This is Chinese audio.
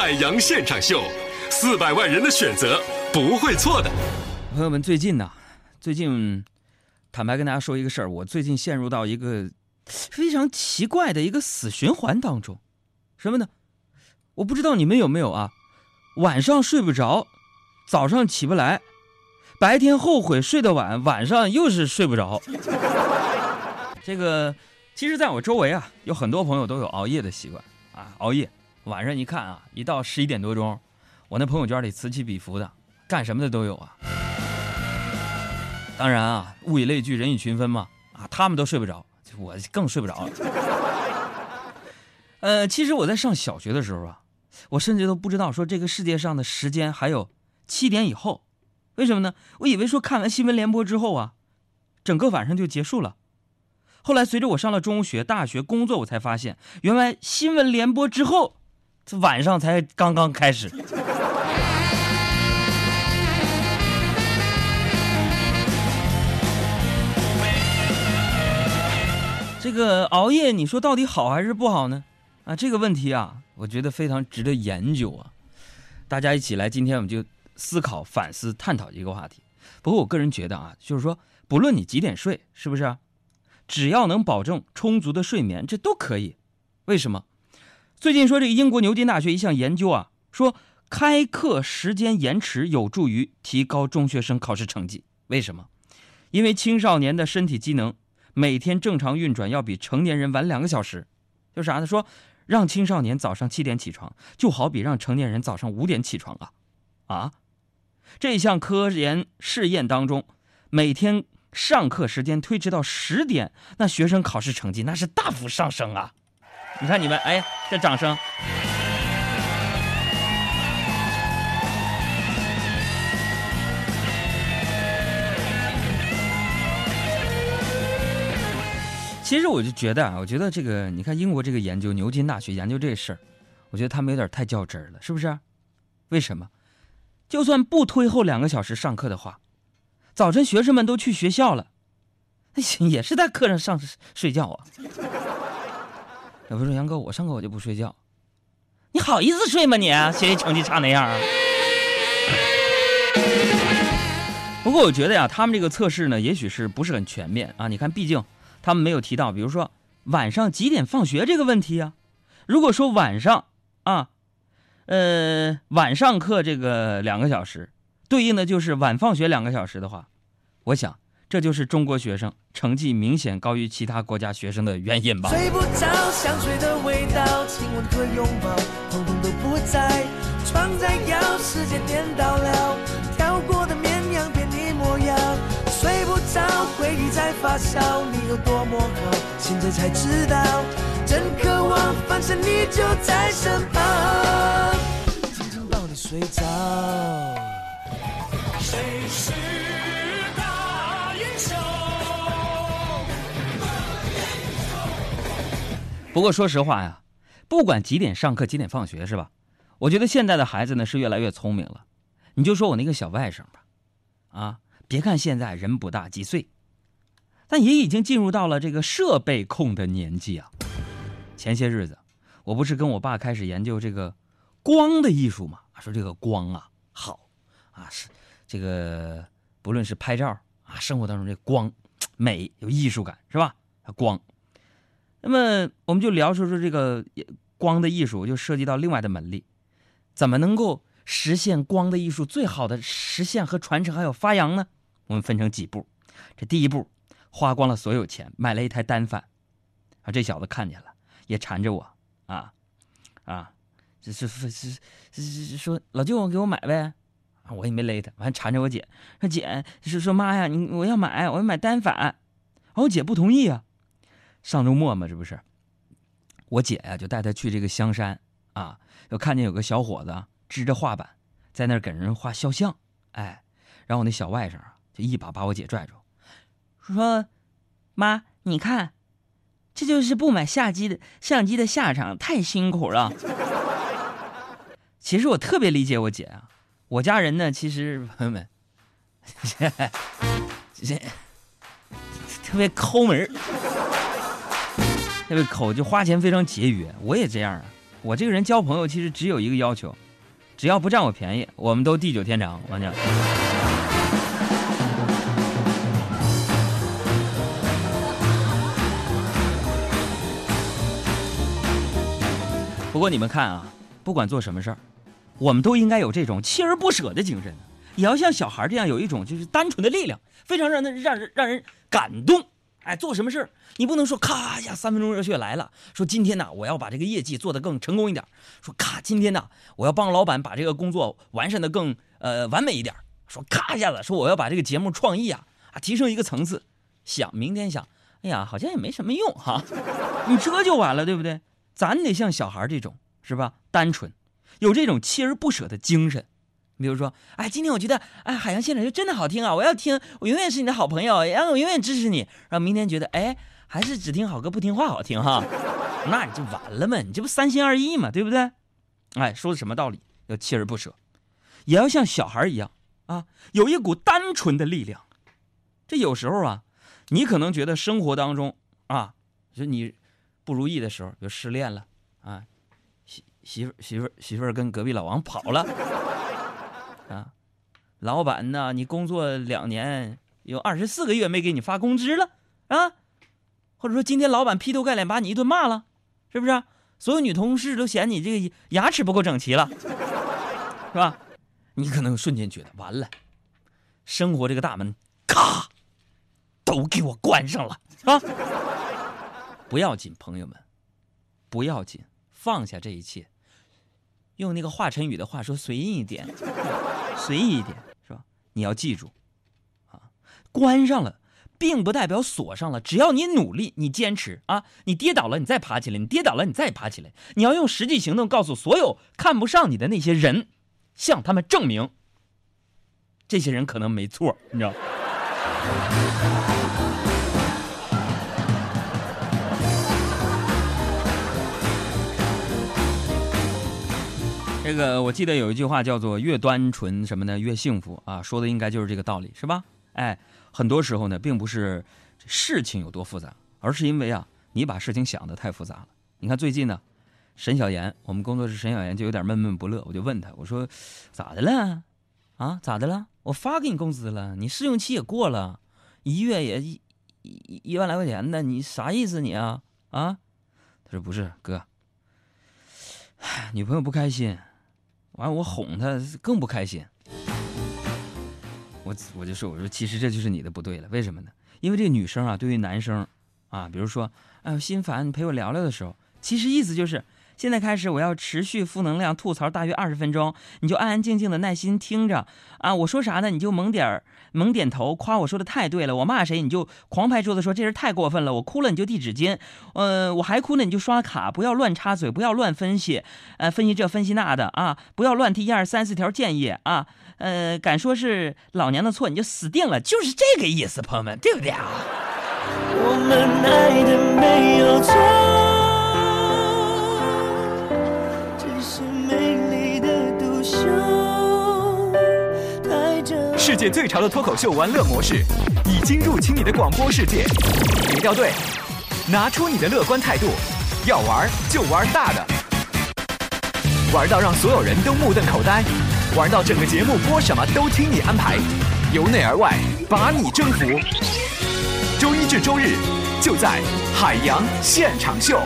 海洋现场秀，400万人的选择不会错的。朋友们，最近坦白跟大家说一个事儿，我最近陷入到一个非常奇怪的一个死循环当中。什么呢？我不知道你们有没有啊，晚上睡不着，早上起不来，白天后悔睡得晚，晚上又是睡不着。这个其实在我周围啊，有很多朋友都有熬夜的习惯啊，熬夜晚上一看啊，一到11点多钟，我那朋友圈里此起彼伏的，干什么的都有啊。当然啊，物以类聚，人以群分嘛，啊，他们都睡不着，我更睡不着了。其实我在上小学的时候啊，我甚至都不知道说这个世界上的时间还有7点以后，为什么呢？我以为说看完新闻联播之后啊，整个晚上就结束了。后来随着我上了中学、大学、工作，我才发现原来新闻联播之后，这晚上才刚刚开始。这个熬夜你说到底好还是不好呢？啊，这个问题啊，我觉得非常值得研究啊。大家一起来，今天我们就思考、反思、探讨一个话题。不过我个人觉得啊，就是说不论你几点睡，是不是啊，只要能保证充足的睡眠，这都可以。为什么？最近说这个英国牛津大学一项研究啊，说开课时间延迟有助于提高中学生考试成绩。为什么？因为青少年的身体机能每天正常运转要比成年人晚2个小时。就啥呢？说让青少年早上7点起床，就好比让成年人早上5点起床啊！啊，这项科研试验当中，每天上课时间推迟到10点，那学生考试成绩那是大幅上升啊！你看你们，哎，这掌声。其实我就觉得啊，我觉得这个，你看英国这个研究，牛津大学研究这事儿，我觉得他们有点太较真了，是不是啊？为什么？就算不推后2个小时上课的话，早晨学生们都去学校了，也是在课上睡觉啊。有朋友说，杨哥，我上课我就不睡觉，你好意思睡吗你？学习成绩差那样啊？不过我觉得呀，他们这个测试呢，也许是不是很全面啊？你看，毕竟他们没有提到，比如说晚上几点放学这个问题啊。如果说晚上啊，晚上课这个2个小时，对应的就是晚放学2个小时的话，我想这就是中国学生成绩明显高于其他国家学生的原因吧。睡不着，香水的味道，亲吻和拥抱，统统都不在。床在摇，世界颠倒了，跳过的绵羊变你模样。睡不着，回忆在发烧，你有多么好，现在才知道，真渴望翻身你就在身旁，紧紧抱你睡着。谁是大英雄？不过说实话呀，不管几点上课几点放学是吧，我觉得现在的孩子呢是越来越聪明了。你就说我那个小外甥吧，啊，别看现在人不大几岁，但也已经进入到了这个设备控的年纪啊。前些日子我不是跟我爸开始研究这个光的艺术嘛，说这个光啊好啊，是这个不论是拍照啊，生活当中这光美有艺术感是吧，光。那么我们就聊说这个光的艺术，就涉及到另外的门类，怎么能够实现光的艺术最好的实现和传承还有发扬呢？我们分成几步。这第一步，花光了所有钱买了一台单反啊，这小子看见了也缠着我啊，这说老舅给我买呗。我也没勒他，完缠着我姐说，姐是说妈呀，我要买，我要买单反。我姐不同意啊。上周末嘛，这不是我姐呀，就带她去这个香山啊，就看见有个小伙子支着画板在那儿给人画肖像，哎，然后我那小外甥啊就一把把我姐拽住，说妈你看，这就是不买相机的下场，太辛苦了。其实我特别理解我姐啊。我家人呢，其实朋友们这特别抠门，特别抠，就花钱非常节约。我也这样啊，我这个人交朋友其实只有一个要求，只要不占我便宜，我们都地久天长。王讲。不过你们看啊，不管做什么事儿，我们都应该有这种锲而不舍的精神，也要像小孩这样有一种就是单纯的力量，非常让人感动。哎，做什么事你不能说咔一下3分钟热血来了，说今天呢我要把这个业绩做得更成功一点，说咔今天呢我要帮老板把这个工作完善的更完美一点，说咔一下子说我要把这个节目创意啊提升一个层次，明天想，哎呀好像也没什么用哈，你这就完了，对不对？咱得像小孩这种是吧，单纯，有这种锲而不舍的精神。比如说，哎，今天我觉得，哎，海洋现场就真的好听啊！我要听，我永远是你的好朋友，然后我永远支持你。然后明天觉得，哎，还是只听好歌不听话好听哈，那你就完了嘛，你这不3心2意嘛，对不对？哎，说的什么道理？要锲而不舍，也要像小孩一样啊，有一股单纯的力量。这有时候啊，你可能觉得生活当中啊，就你不如意的时候，比如失恋了啊，媳妇儿跟隔壁老王跑了。啊，老板呢？你工作2年，有24个月没给你发工资了啊？或者说今天老板劈头盖脸把你一顿骂了，是不是？所有女同事都嫌你这个牙齿不够整齐了，是吧？你可能瞬间觉得完了，生活这个大门咔都给我关上了啊！不要紧，朋友们，不要紧，放下这一切。用那个华晨宇的话说，随意一点。随意一点是吧？你要记住啊，关上了并不代表锁上了，只要你努力你坚持啊，你跌倒了你再爬起来，你跌倒了你再爬起来，你要用实际行动告诉所有看不上你的那些人，向他们证明这些人可能没错，你知道。这个我记得有一句话叫做越单纯什么呢越幸福啊，说的应该就是这个道理，是吧？哎，很多时候呢并不是事情有多复杂，而是因为啊你把事情想得太复杂了。你看最近呢沈小妍，我们工作室沈小妍就有点闷闷不乐，我就问他，我说咋的了啊，咋的了？我发给你工资了，你试用期也过了，1月也1万来块钱的，你啥意思你啊？他说不是哥，女朋友不开心，完我哄他更不开心，我就说，我说其实这就是你的不对了，为什么呢？因为这个女生啊，对于男生啊，比如说哎呦心烦你陪我聊聊的时候，其实意思就是现在开始我要持续负能量吐槽大约20分钟，你就安安静静的耐心听着啊，我说啥呢你就猛点头，夸我说的太对了，我骂谁你就狂拍桌子说这人太过分了，我哭了你就递纸巾，我还哭呢你就刷卡，不要乱插嘴，不要乱分析，分析这分析那的啊，不要乱提1、2、3、4条建议啊，敢说是老娘的错你就死定了，就是这个意思，朋友们，对不对啊？我们爱的没有错，只是美丽的独秀。世界最潮的脱口秀玩乐模式已经入侵你的广播世界，别掉队，拿出你的乐观态度，要玩就玩大的，玩到让所有人都目瞪口呆，玩到整个节目播什么都听你安排，由内而外把你征服。周一至周日就在海洋现场秀。